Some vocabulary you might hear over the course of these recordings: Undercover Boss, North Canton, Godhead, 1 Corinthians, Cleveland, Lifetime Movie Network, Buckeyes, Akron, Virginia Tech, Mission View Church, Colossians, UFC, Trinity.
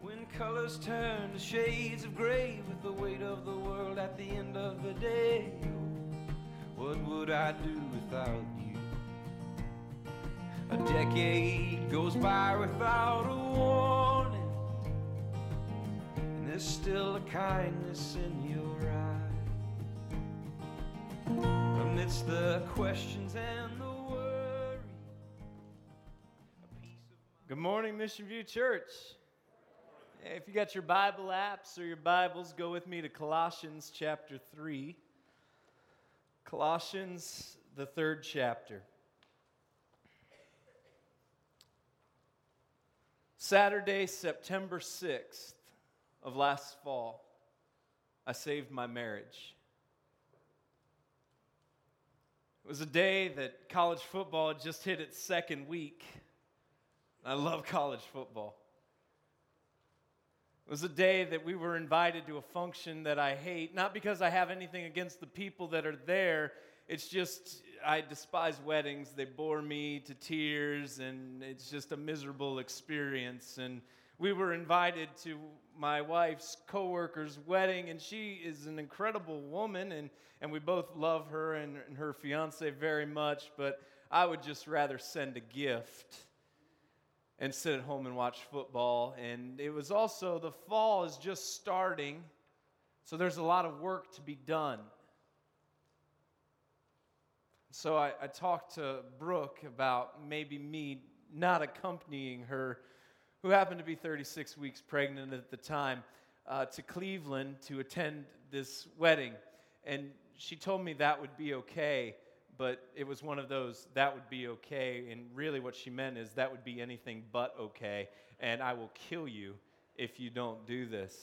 When colors turn to shades of gray with the weight of the world at the end of the day, what would I do without you? A decade goes by without a warning, and there's still a kindness in your eye. Amidst the questions and the worry, a piece of my... Good morning, Mission View Church. If you got your Bible apps or your Bibles, go with me to Colossians chapter 3. Colossians, the third chapter. Saturday, September 6th of last fall, I saved my marriage. It was a day that college football had just hit its second week. I love college football. It was a day that we were invited to a function that I hate, not because I have anything against the people that are there. It's just I despise weddings. They bore me to tears, and it's just a miserable experience. And we were invited to my wife's coworker's wedding, and she is an incredible woman, and we both love her and her fiance very much, but I would just rather send a gift and sit at home and watch football. And it was also, the fall is just starting, so there's a lot of work to be done. So I talked to Brooke about maybe me not accompanying her, who happened to be 36 weeks pregnant at the time, to Cleveland to attend this wedding. And she told me that would be okay. But it was one of those, that would be okay, and really what she meant is that would be anything but okay, and I will kill you if you don't do this.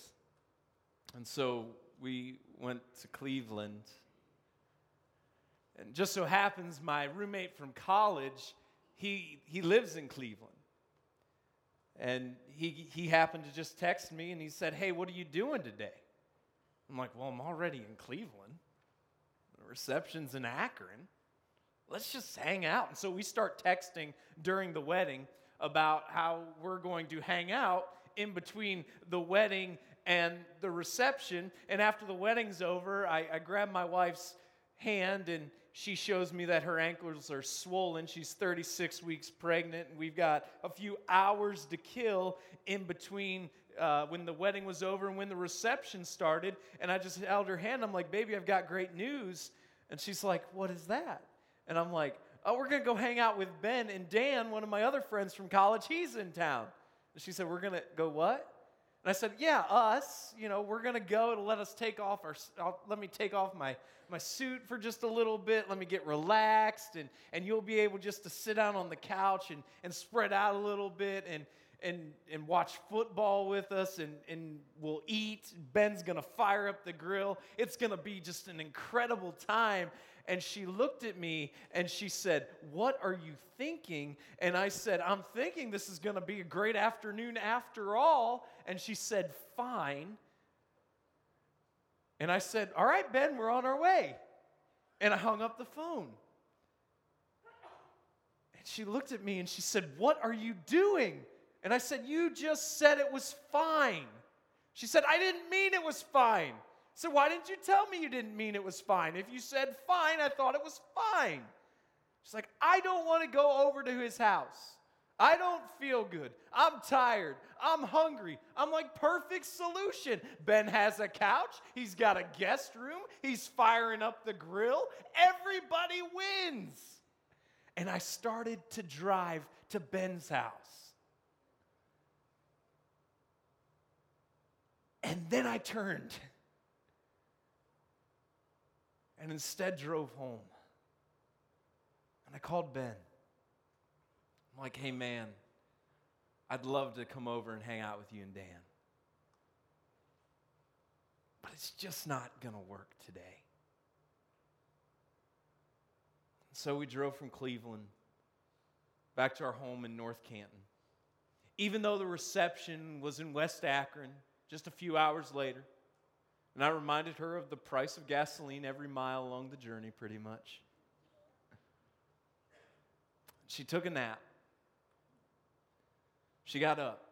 And so we went to Cleveland, and just so happens my roommate from college, he lives in Cleveland, and he happened to just text me, and he said, "Hey, what are you doing today?" I'm like, "Well, I'm already in Cleveland. The reception's in Akron. Let's just hang out." And so we start texting during the wedding about how we're going to hang out in between the wedding and the reception. And after the wedding's over, I grab my wife's hand, and she shows me that her ankles are swollen. She's 36 weeks pregnant, and we've got a few hours to kill in between when the wedding was over and when the reception started. And I just held her hand. I'm like, "Baby, I've got great news." And she's like, "What is that?" And I'm like, "Oh, we're going to go hang out with Ben and Dan, one of my other friends from college. He's in town." And she said, "We're going to go what?" And I said, "Yeah, us. You know, we're going to go. It'll let us take off our, let me take off my suit for just a little bit. Let me get relaxed. And you'll be able just to sit down on the couch and spread out a little bit and watch football with us, and we'll eat. Ben's going to fire up the grill. It's going to be just an incredible time." And she looked at me, and she said, "What are you thinking?" And I said, "I'm thinking this is going to be a great afternoon after all." And she said, "Fine." And I said, "All right, Ben, we're on our way." And I hung up the phone. And she looked at me, and she said, "What are you doing?" And I said, "You just said it was fine." She said, "I didn't mean it was fine." So why didn't you tell me you didn't mean it was fine? If you said fine, I thought it was fine. She's like, "I don't want to go over to his house. I don't feel good. I'm tired. I'm hungry." I'm like, perfect solution. Ben has a couch. He's got a guest room. He's firing up the grill. Everybody wins. And I started to drive to Ben's house. And then I turned and instead drove home. And I called Ben. I'm like, "Hey, man, I'd love to come over and hang out with you and Dan, but it's just not going to work today." And so we drove from Cleveland back to our home in North Canton. Even though the reception was in West Akron just a few hours later, and I reminded her of the price of gasoline every mile along the journey, pretty much. She took a nap. She got up.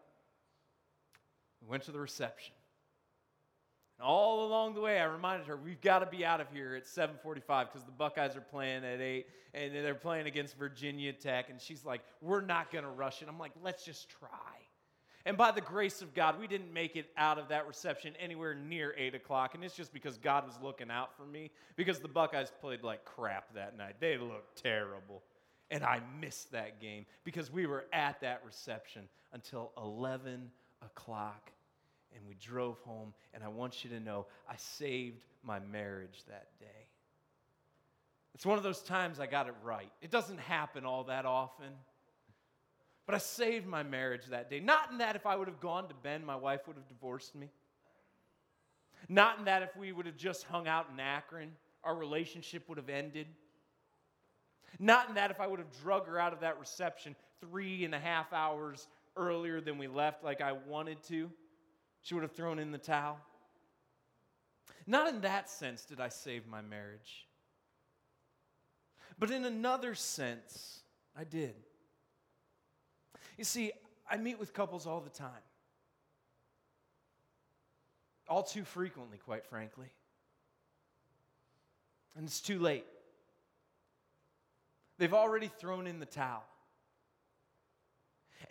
We went to the reception. And all along the way, I reminded her, we've got to be out of here at 7:45 because the Buckeyes are playing at 8, and they're playing against Virginia Tech. And she's like, we're not going to rush it. I'm like, let's just try. And by the grace of God, we didn't make it out of that reception anywhere near 8 o'clock. And it's just because God was looking out for me, because the Buckeyes played like crap that night. They looked terrible. And I missed that game because we were at that reception until 11 o'clock. And we drove home. And I want you to know, I saved my marriage that day. It's one of those times I got it right. It doesn't happen all that often. But I saved my marriage that day. Not in that if I would have gone to Ben, my wife would have divorced me. Not in that if we would have just hung out in Akron, our relationship would have ended. Not in that if I would have drug her out of that reception 3.5 hours earlier than we left like I wanted to. She would have thrown in the towel. Not in that sense did I save my marriage. But in another sense, I did. You see, I meet with couples all the time. All too frequently, quite frankly. And it's too late. They've already thrown in the towel.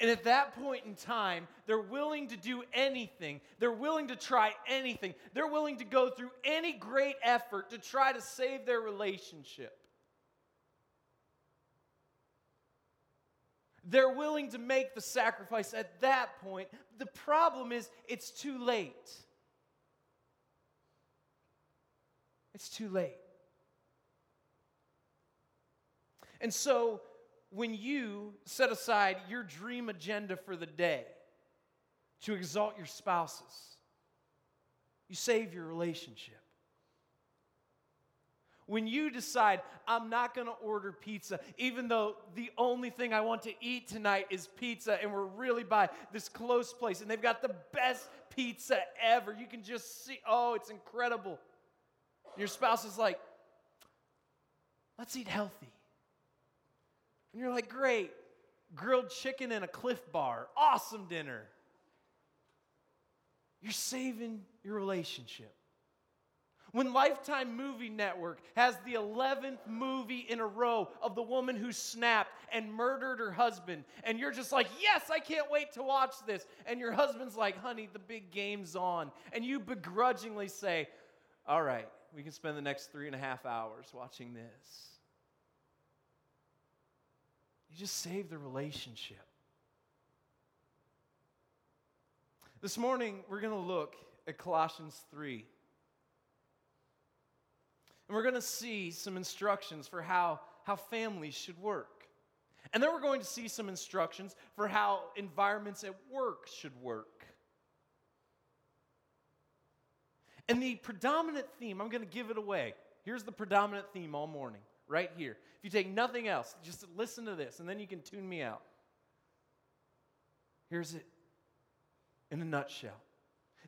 And at that point in time, they're willing to do anything. They're willing to try anything. They're willing to go through any great effort to try to save their relationship. They're willing to make the sacrifice at that point. The problem is, it's too late. It's too late. And so, when you set aside your dream agenda for the day to exalt your spouses, you save your relationship. When you decide, I'm not going to order pizza, even though the only thing I want to eat tonight is pizza, and we're really by this close place, and they've got the best pizza ever. You can just see, oh, it's incredible. And your spouse is like, let's eat healthy. And you're like, great, grilled chicken and a Cliff Bar, awesome dinner. You're saving your relationship. When Lifetime Movie Network has the 11th movie in a row of the woman who snapped and murdered her husband, and you're just like, yes, I can't wait to watch this. And your husband's like, honey, the big game's on. And you begrudgingly say, all right, we can spend the next 3.5 hours watching this. You just saved the relationship. This morning, we're going to look at Colossians 3. And we're going to see some instructions for how families should work. And then we're going to see some instructions for how environments at work should work. And the predominant theme, I'm going to give it away. Here's the predominant theme all morning, right here. If you take nothing else, just listen to this, and then you can tune me out. Here's it in a nutshell.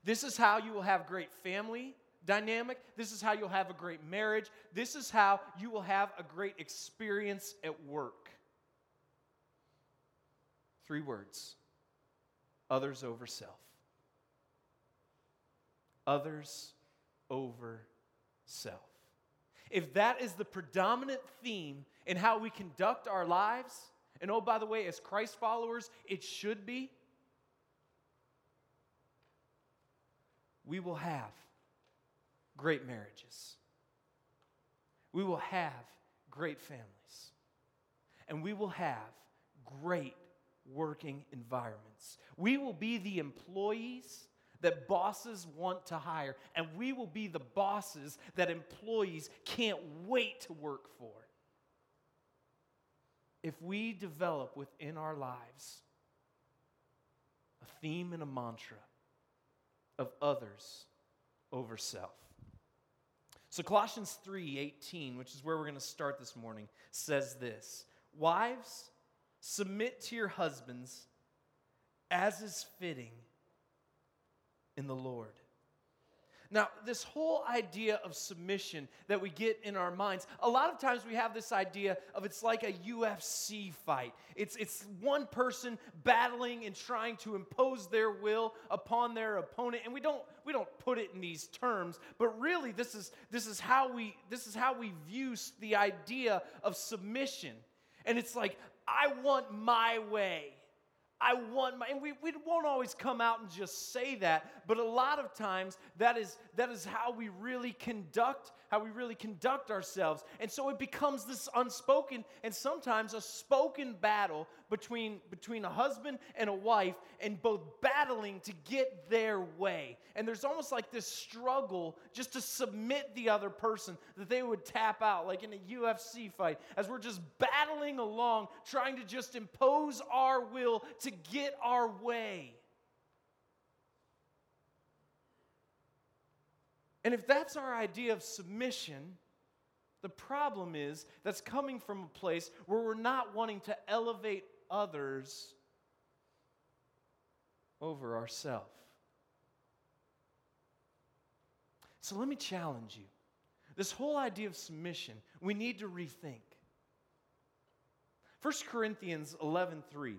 This is how you will have great family dynamic. This is how you'll have a great marriage. This is how you will have a great experience at work. 3 words. Others over self. Others over self. If that is the predominant theme in how we conduct our lives, and oh, by the way, as Christ followers, it should be, we will have great marriages. We will have great families. And we will have great working environments. We will be the employees that bosses want to hire. And we will be the bosses that employees can't wait to work for. If we develop within our lives a theme and a mantra of others over self. So Colossians 3:18, which is where we're going to start this morning, says this. Wives, submit to your husbands as is fitting in the Lord. Now, this whole idea of submission that we get in our minds, a lot of times we have this idea of it's like a UFC fight. It's one person battling and trying to impose their will upon their opponent, and we don't put it in these terms, but really this is how we view the idea of submission. And it's like, I want my way. And we won't always come out and just say that, but a lot of times that is how we really conduct ourselves. And so it becomes this unspoken and sometimes a spoken battle between a husband and a wife, and both battling to get their way. And there's almost like this struggle just to submit the other person, that they would tap out like in a UFC fight, as we're just battling along, trying to just impose our will to get our way. And if that's our idea of submission, the problem is that's coming from a place where we're not wanting to elevate others over ourselves. So let me challenge you. This whole idea of submission, we need to rethink. 1 Corinthians 11:3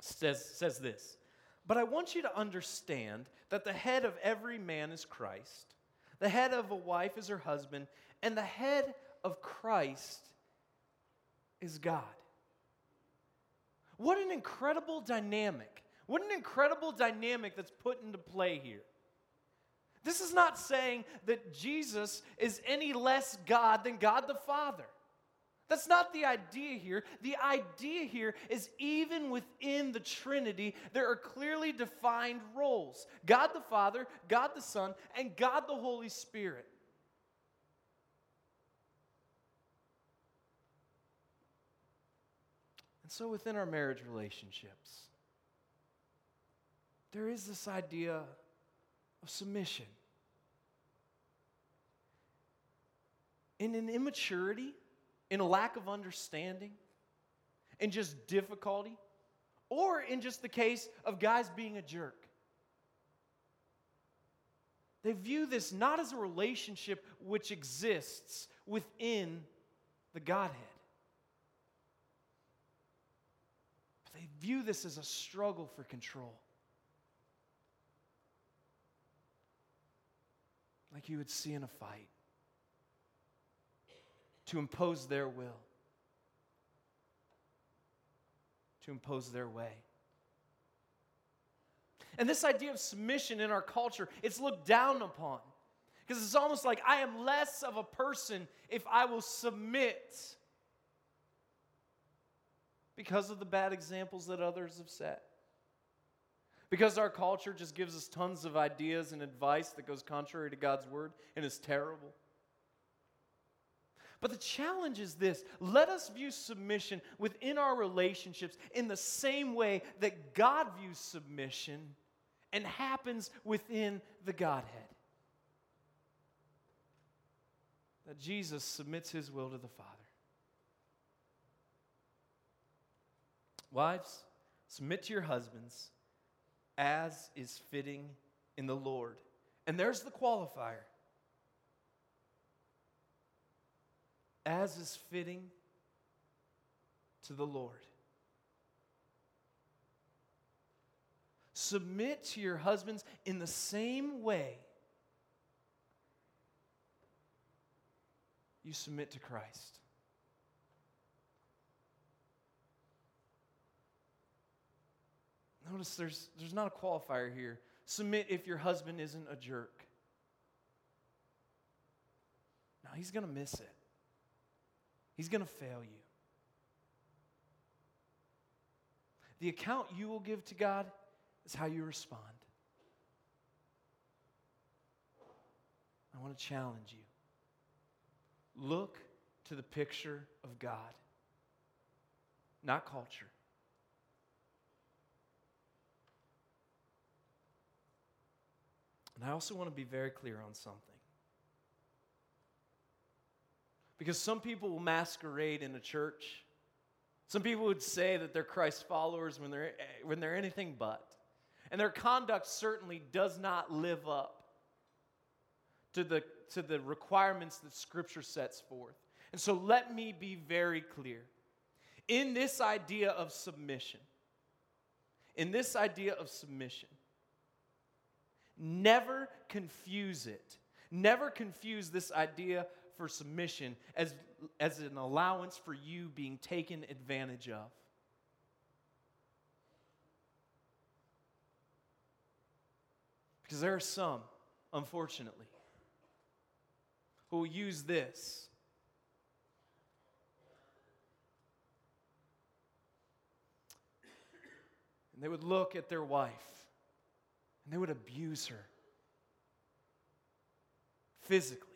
says this, "But I want you to understand that the head of every man is Christ. The head of a wife is her husband, and the head of Christ is God." What an incredible dynamic. What an incredible dynamic that's put into play here. This is not saying that Jesus is any less God than God the Father. That's not the idea here. The idea here is even within the Trinity, there are clearly defined roles: God the Father, God the Son, and God the Holy Spirit. And so within our marriage relationships, there is this idea of submission. In an immaturity, in a lack of understanding, in just difficulty, or in just the case of guys being a jerk. They view this not as a relationship which exists within the Godhead, but they view this as a struggle for control. Like you would see in a fight. To impose their will, to impose their way. And this idea of submission in our culture, it's looked down upon. Because it's almost like, I am less of a person if I will submit, because of the bad examples that others have set. Because our culture just gives us tons of ideas and advice that goes contrary to God's word and is terrible. But the challenge is this: let us view submission within our relationships in the same way that God views submission and happens within the Godhead. That Jesus submits his will to the Father. Wives, submit to your husbands as is fitting in the Lord. And there's the qualifier. As is fitting to the Lord. Submit to your husbands in the same way you submit to Christ. Notice there's not a qualifier here. Submit if your husband isn't a jerk. No, he's going to miss it. He's going to fail you. The account you will give to God is how you respond. I want to challenge you. Look to the picture of God, not culture. And I also want to be very clear on something. Because some people will masquerade in a church. Some people would say that they're Christ followers when they're anything but. And their conduct certainly does not live up to the requirements that Scripture sets forth. And so let me be very clear. In this idea of submission, never confuse it. Never confuse this idea for submission as an allowance for you being taken advantage of. Because there are some, unfortunately, who will use this and they would look at their wife and they would abuse her physically,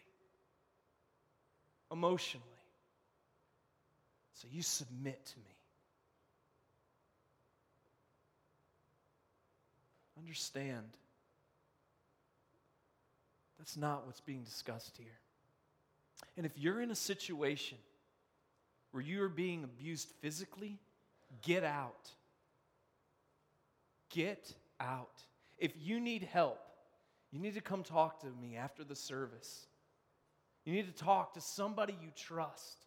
emotionally. So you submit to me. Understand, that's not what's being discussed here. And if you're in a situation where you are being abused physically, get out. Get out. If you need help, you need to come talk to me after the service. You need to talk to somebody you trust.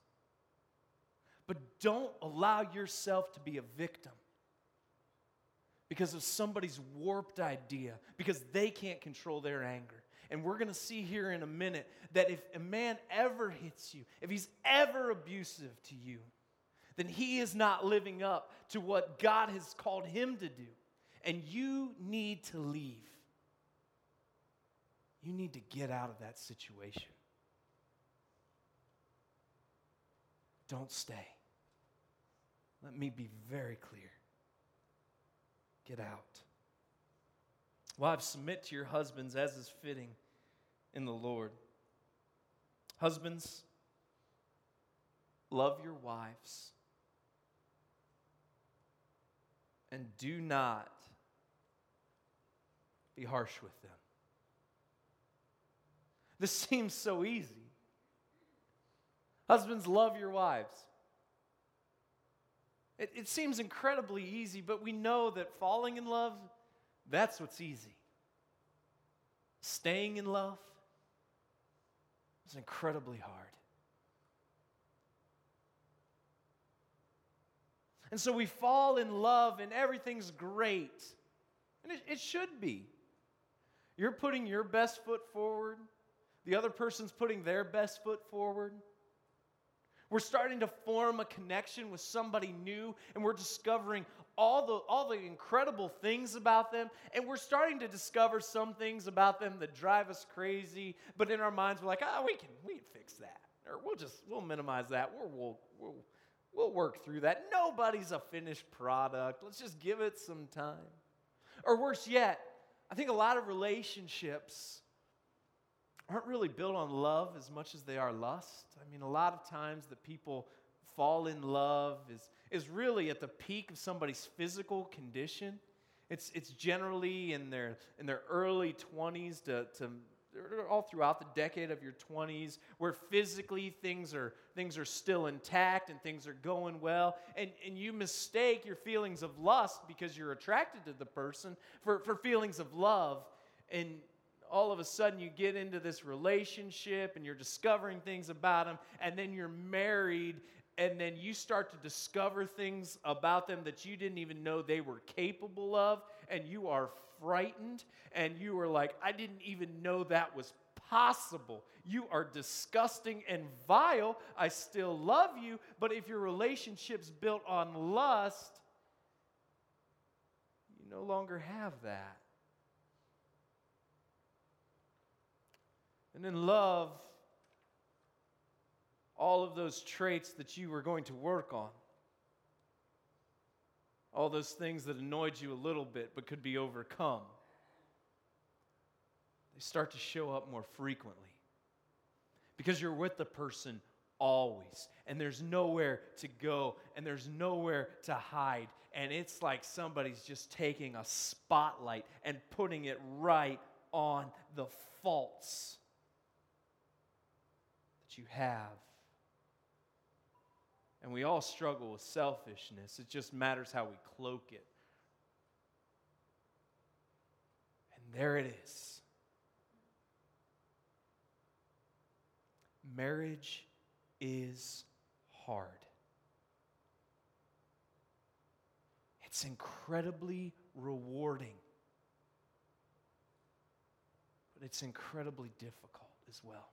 But don't allow yourself to be a victim because of somebody's warped idea, because they can't control their anger. And we're going to see here in a minute that if a man ever hits you, if he's ever abusive to you, then he is not living up to what God has called him to do. And you need to leave. You need to get out of that situation. Don't stay. Let me be very clear. Get out. Wives, submit to your husbands as is fitting in the Lord. Husbands, love your wives and do not be harsh with them. This seems so easy. Husbands, love your wives. It seems incredibly easy, but we know that falling in love, that's what's easy. Staying in love is incredibly hard. And so we fall in love and everything's great. And it should be. You're putting your best foot forward. The other person's putting their best foot forward. We're starting to form a connection with somebody new, and we're discovering all the incredible things about them, and we're starting to discover some things about them that drive us crazy, but in our minds we're like, we can fix that, or we'll minimize that, or we'll work through that. Nobody's a finished product. Let's just give it some time. Or worse yet, I think a lot of relationships aren't really built on love as much as they are lust. I mean, a lot of times that people fall in love is really at the peak of somebody's physical condition. It's generally in their early 20s to all throughout the decade of your 20s, where physically things are still intact and things are going well, and you mistake your feelings of lust because you're attracted to the person for feelings of love. And all of a sudden you get into this relationship and you're discovering things about them, and then you're married, and then you start to discover things about them that you didn't even know they were capable of, and you are frightened, and you are like, I didn't even know that was possible. You are disgusting and vile. I still love you, but if your relationship's built on lust, you no longer have that. And in love, all of those traits that you were going to work on, all those things that annoyed you a little bit but could be overcome, they start to show up more frequently because you're with the person always, and there's nowhere to go, and there's nowhere to hide, and it's like somebody's just taking a spotlight and putting it right on the faults you have. And we all struggle with selfishness. It just matters how we cloak it. And there it is. marriage is hard. It's incredibly rewarding, but it's incredibly difficult as well.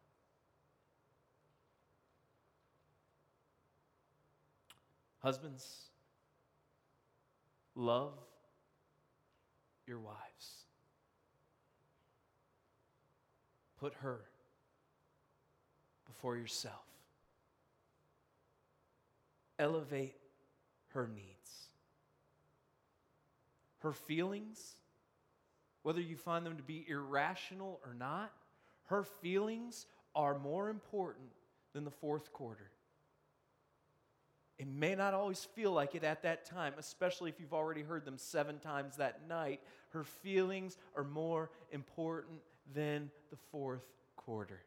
Husbands, love your wives. Put her before yourself. Elevate her needs. Her feelings, whether you find them to be irrational or not, her feelings are more important than the fourth quarter. It may not always feel like it at that time, especially if you've already heard them 7 times that night. Her feelings are more important than the fourth quarter.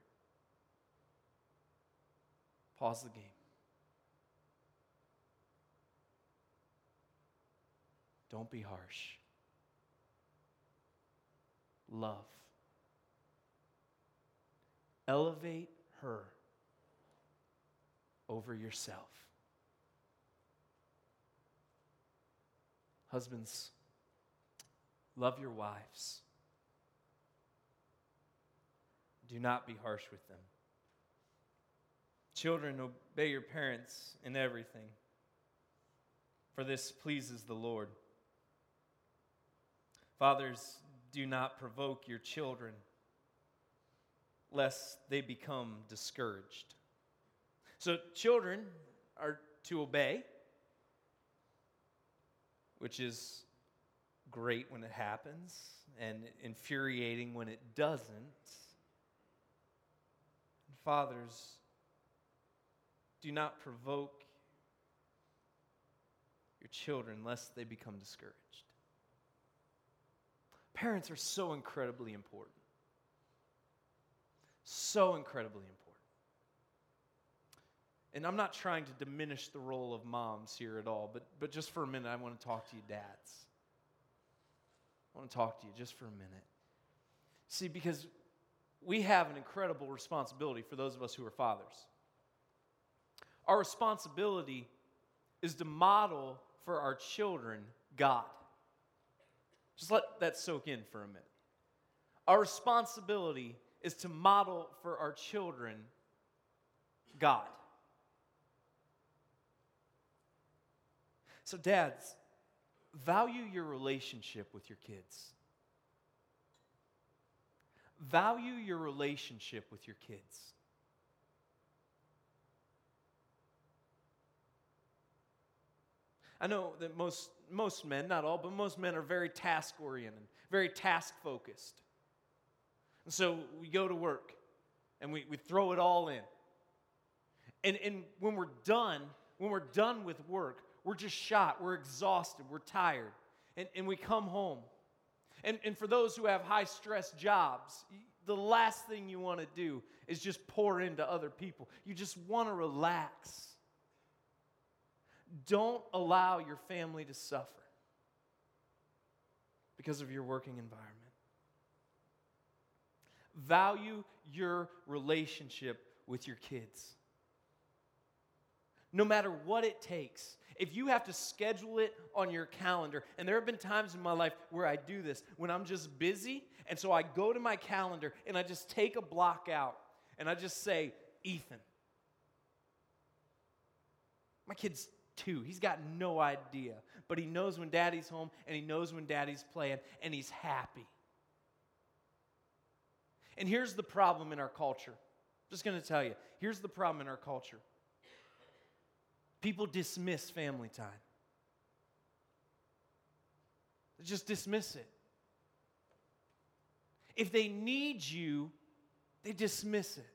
Pause the game. Don't be harsh. Love. Elevate her over yourself. Husbands, love your wives. Do not be harsh with them. Children, obey your parents in everything, for this pleases the Lord. Fathers, do not provoke your children, lest they become discouraged. So children are to obey, which is great when it happens and infuriating when it doesn't. And fathers, do not provoke your children lest they become discouraged. Parents are so incredibly important. So incredibly important. And I'm not trying to diminish the role of moms here at all, but just for a minute, I want to talk to you dads. I want to talk to you just for a minute. See, because we have an incredible responsibility for those of us who are fathers. Our responsibility is to model for our children God. Just let that soak in for a minute. Our responsibility is to model for our children God. So dads, value your relationship with your kids. Value your relationship with your kids. I know that most men, not all, but most men are very task-oriented, very task-focused. And so we go to work, and we throw it all in. And when we're done with work, we're just shot, we're exhausted, we're tired, and we come home. And for those who have high-stress jobs, the last thing you want to do is just pour into other people. You just want to relax. Don't allow your family to suffer because of your working environment. Value your relationship with your kids. No matter what it takes, if you have to schedule it on your calendar, and there have been times in my life where I do this, when I'm just busy, and so I go to my calendar, and I just take a block out, and I just say, Ethan. My kid's 2. He's got no idea, but he knows when Daddy's home, and he knows when Daddy's playing, and he's happy. And here's the problem in our culture. I'm just going to tell you, here's the problem in our culture. People dismiss family time. They just dismiss it. If they need you, they dismiss it.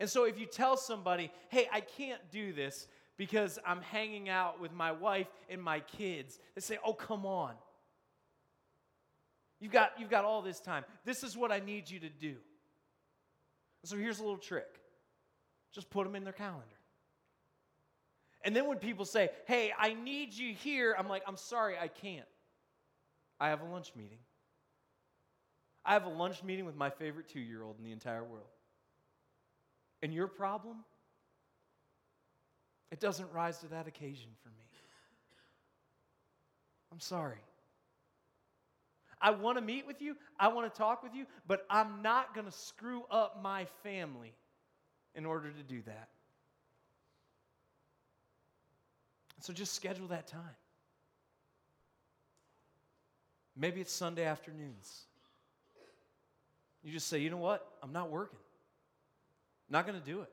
And so if you tell somebody, hey, I can't do this because I'm hanging out with my wife and my kids, they say, oh, come on. You've got all this time. This is what I need you to do. So here's a little trick. Just put them in their calendar. And then when people say, hey, I need you here, I'm like, I'm sorry, I can't. I have a lunch meeting. I have a lunch meeting with my favorite 2-year-old in the entire world. And your problem? It doesn't rise to that occasion for me. I'm sorry. I want to meet with you. I want to talk with you. But I'm not going to screw up my family in order to do that. So just schedule that time. Maybe it's Sunday afternoons. You just say, you know what? I'm not working. I'm not going to do it.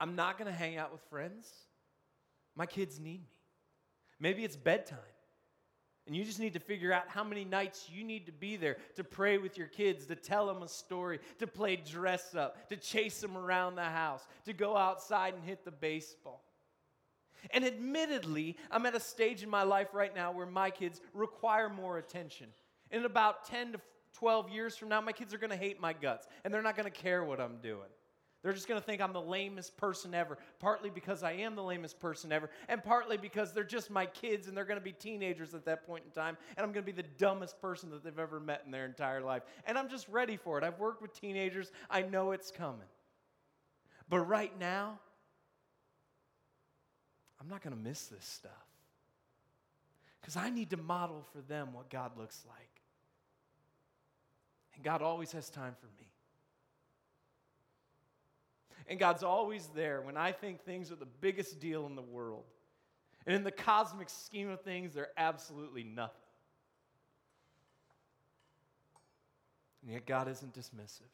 I'm not going to hang out with friends. My kids need me. Maybe it's bedtime. And you just need to figure out how many nights you need to be there to pray with your kids, to tell them a story, to play dress up, to chase them around the house, to go outside and hit the baseball. And admittedly, I'm at a stage in my life right now where my kids require more attention. In about 10 to 12 years from now, my kids are going to hate my guts, and they're not going to care what I'm doing. They're just going to think I'm the lamest person ever, partly because I am the lamest person ever, and partly because they're just my kids, and they're going to be teenagers at that point in time, and I'm going to be the dumbest person that they've ever met in their entire life. And I'm just ready for it. I've worked with teenagers. I know it's coming. But right now, I'm not going to miss this stuff because I need to model for them what God looks like. And God always has time for me. And God's always there when I think things are the biggest deal in the world. And in the cosmic scheme of things, they're absolutely nothing. And yet God isn't dismissive.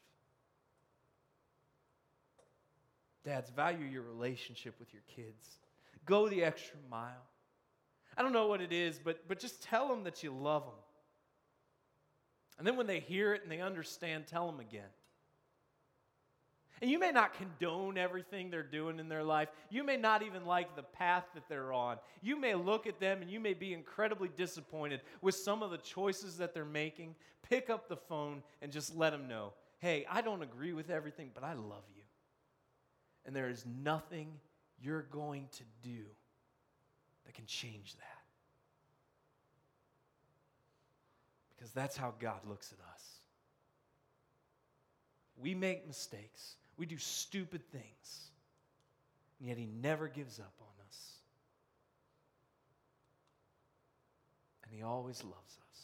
Dads, value your relationship with your kids. Go the extra mile. I don't know what it is, but just tell them that you love them. And then when they hear it and they understand, tell them again. And you may not condone everything they're doing in their life. You may not even like the path that they're on. You may look at them and you may be incredibly disappointed with some of the choices that they're making. Pick up the phone and just let them know, hey, I don't agree with everything, but I love you. And there is nothing you're going to do that can change that. Because that's how God looks at us. We make mistakes. We do stupid things. And yet He never gives up on us. And He always loves us.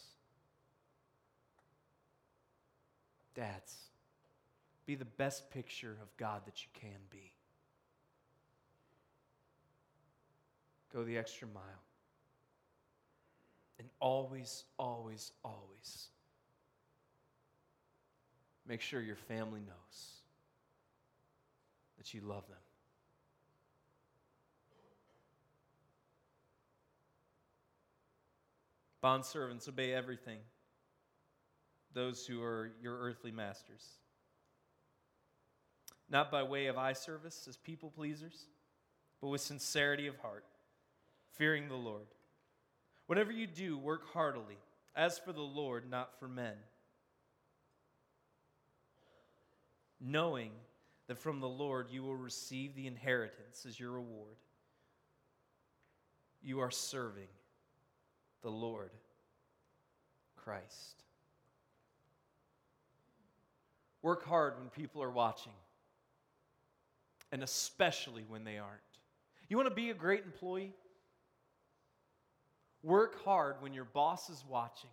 Dads, be the best picture of God that you can be. Go the extra mile. And always, always, always make sure your family knows that you love them. Bondservants, obey everything, those who are your earthly masters. Not by way of eye service as people pleasers, but with sincerity of heart, fearing the Lord. Whatever you do, work heartily, as for the Lord, not for men. Knowing that from the Lord you will receive the inheritance as your reward. You are serving the Lord Christ. Work hard when people are watching, and especially when they aren't. You want to be a great employee? Work hard when your boss is watching,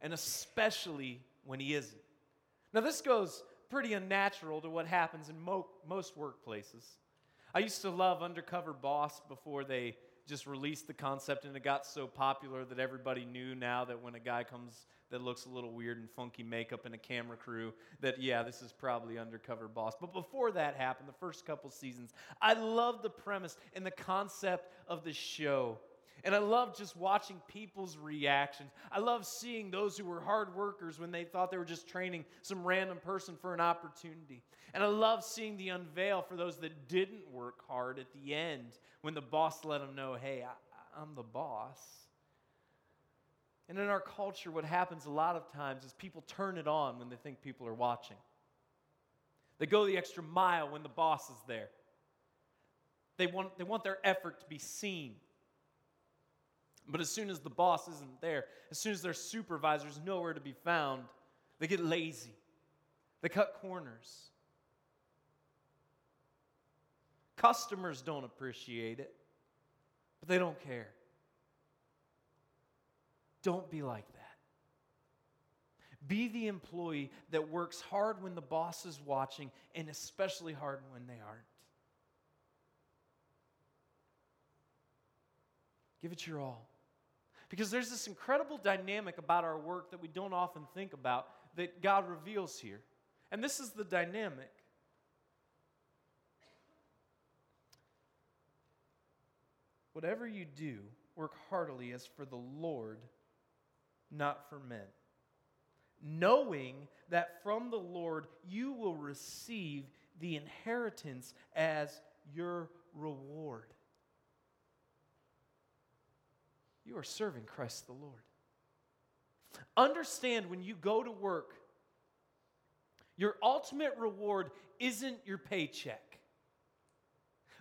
and especially when he isn't. Now, this goes pretty unnatural to what happens in most workplaces. I used to love Undercover Boss before they just released the concept, and it got so popular that everybody knew now that when a guy comes that looks a little weird in funky makeup and a camera crew, that, yeah, this is probably Undercover Boss. But before that happened, the first couple seasons, I loved the premise and the concept of the show. And I love just watching people's reactions. I love seeing those who were hard workers when they thought they were just training some random person for an opportunity. And I love seeing the unveil for those that didn't work hard at the end when the boss let them know, hey, I'm the boss. And in our culture, what happens a lot of times is people turn it on when they think people are watching. They go the extra mile when the boss is there. They want their effort to be seen. But as soon as the boss isn't there, as soon as their supervisor's nowhere to be found, they get lazy. They cut corners. Customers don't appreciate it, but they don't care. Don't be like that. Be the employee that works hard when the boss is watching, and especially hard when they aren't. Give it your all. Because there's this incredible dynamic about our work that we don't often think about that God reveals here. And this is the dynamic. Whatever you do, work heartily as for the Lord, not for men. Knowing that from the Lord you will receive the inheritance as your reward. You are serving Christ the Lord. Understand, when you go to work, your ultimate reward isn't your paycheck.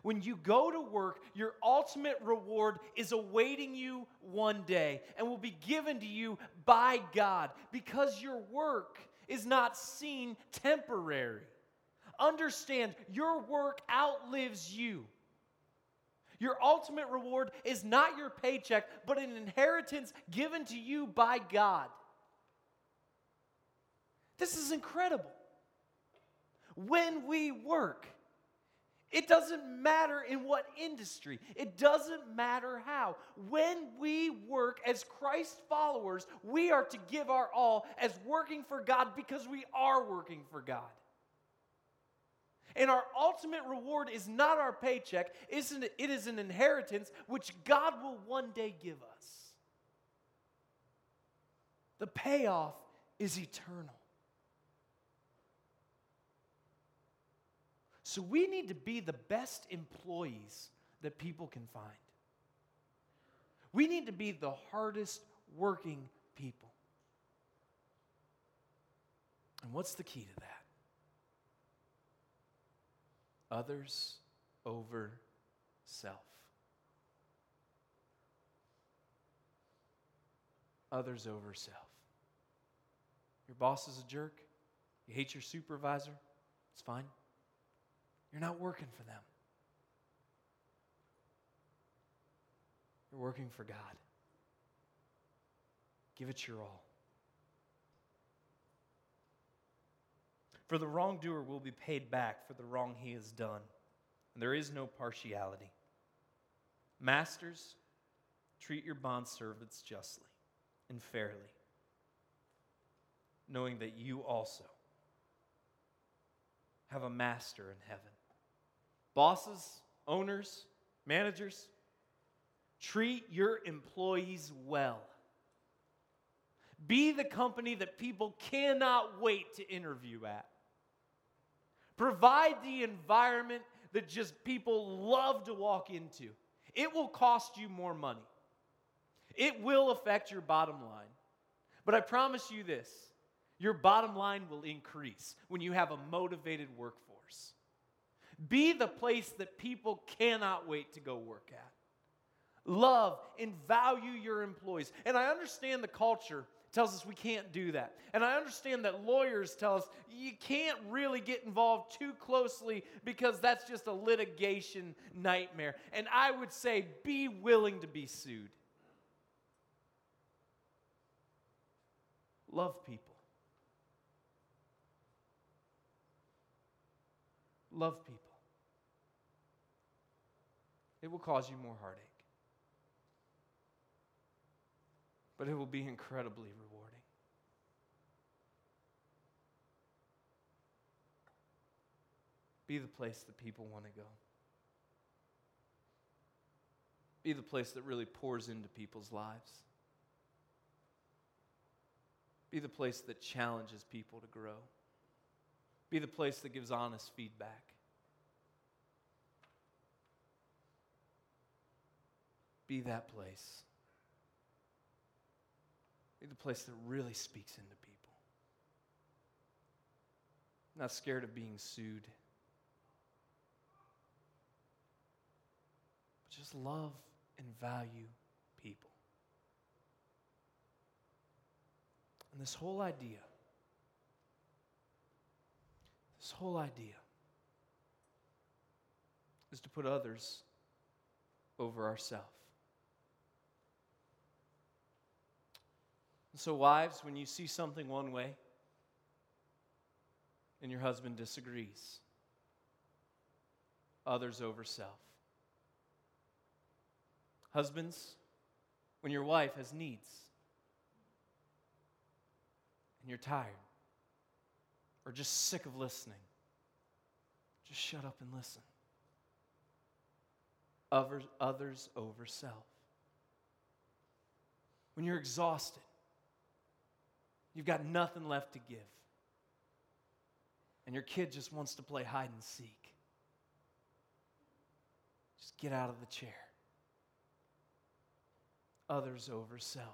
When you go to work, your ultimate reward is awaiting you one day and will be given to you by God, because your work is not seen temporary. Understand, your work outlives you. Your ultimate reward is not your paycheck, but an inheritance given to you by God. This is incredible. When we work, it doesn't matter in what industry. It doesn't matter how. When we work as Christ followers, we are to give our all as working for God, because we are working for God. And our ultimate reward is not our paycheck. It is an inheritance which God will one day give us. The payoff is eternal. So we need to be the best employees that people can find. We need to be the hardest working people. And what's the key to that? Others over self. Others over self. Your boss is a jerk. You hate your supervisor. It's fine. You're not working for them. You're working for God. Give it your all. For the wrongdoer will be paid back for the wrong he has done, and there is no partiality. Masters, treat your bondservants justly and fairly, knowing that you also have a master in heaven. Bosses, owners, managers, treat your employees well. Be the company that people cannot wait to interview at. Provide the environment that just people love to walk into. It will cost you more money. It will affect your bottom line. But I promise you this, your bottom line will increase when you have a motivated workforce. Be the place that people cannot wait to go work at. Love and value your employees. And I understand the culture tells us we can't do that. And I understand that lawyers tell us you can't really get involved too closely because that's just a litigation nightmare. And I would say, be willing to be sued. Love people. Love people. It will cause you more heartache, but it will be incredibly rewarding. Be the place that people want to go. Be the place that really pours into people's lives. Be the place that challenges people to grow. Be the place that gives honest feedback. Be that place. Be the place that really speaks into people. Not scared of being sued. But just love and value people. And this whole idea is to put others over ourselves. So wives, when you see something one way and your husband disagrees, others over self. Husbands, when your wife has needs and you're tired or just sick of listening, just shut up and listen. Others over self. When you're exhausted, you've got nothing left to give, and your kid just wants to play hide and seek, just get out of the chair. Others over self.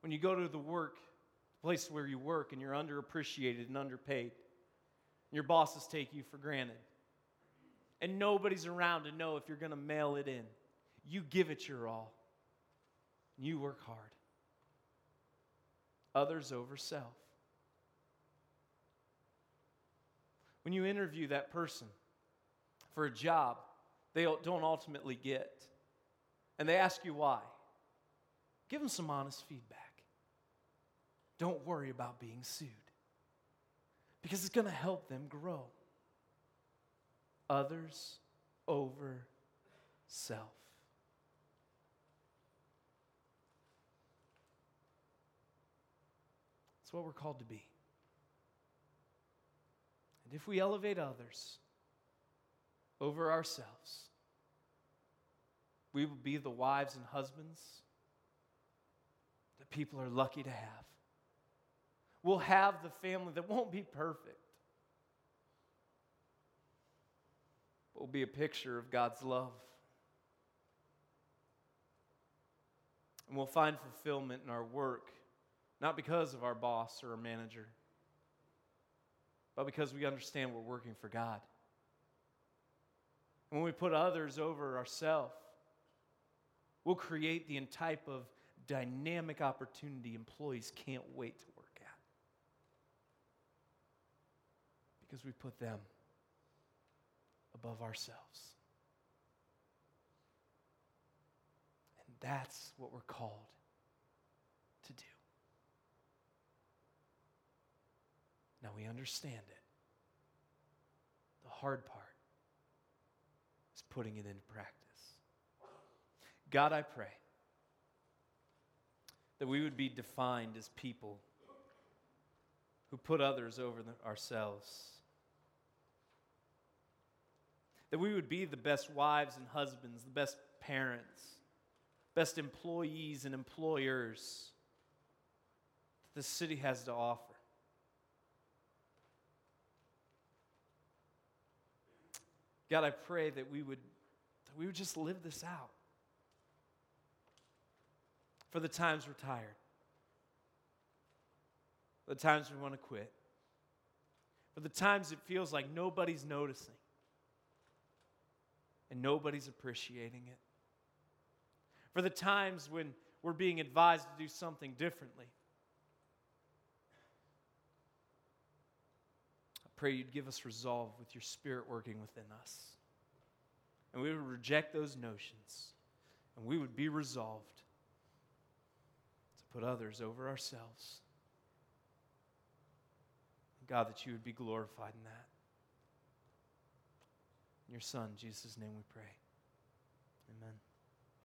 When you go to the place where you work, and you're underappreciated and underpaid, and your bosses take you for granted, and nobody's around to know if you're going to mail it in, you give it your all, and you work hard. Others over self. When you interview that person for a job they don't ultimately get, and they ask you why, give them some honest feedback. Don't worry about being sued, because it's going to help them grow. Others over self. It's what we're called to be. And if we elevate others over ourselves, we will be the wives and husbands that people are lucky to have. We'll have the family that won't be perfect, but will be a picture of God's love. And we'll find fulfillment in our work, not because of our boss or our manager, but because we understand we're working for God. And when we put others over ourselves, we'll create the type of dynamic opportunity employees can't wait to work at, because we put them above ourselves. And that's what we're called to do. Now we understand it. The hard part is putting it into practice. God, I pray that we would be defined as people who put others over ourselves. That we would be the best wives and husbands, the best parents, best employees and employers that the city has to offer. God, I pray that we would just live this out. For the times we're tired, for the times we want to quit, for the times it feels like nobody's noticing and nobody's appreciating it, for the times when we're being advised to do something differently, I pray you'd give us resolve with your Spirit working within us, and we would reject those notions, and we would be resolved to put others over ourselves. God, that you would be glorified in that. In your Son, Jesus' name we pray.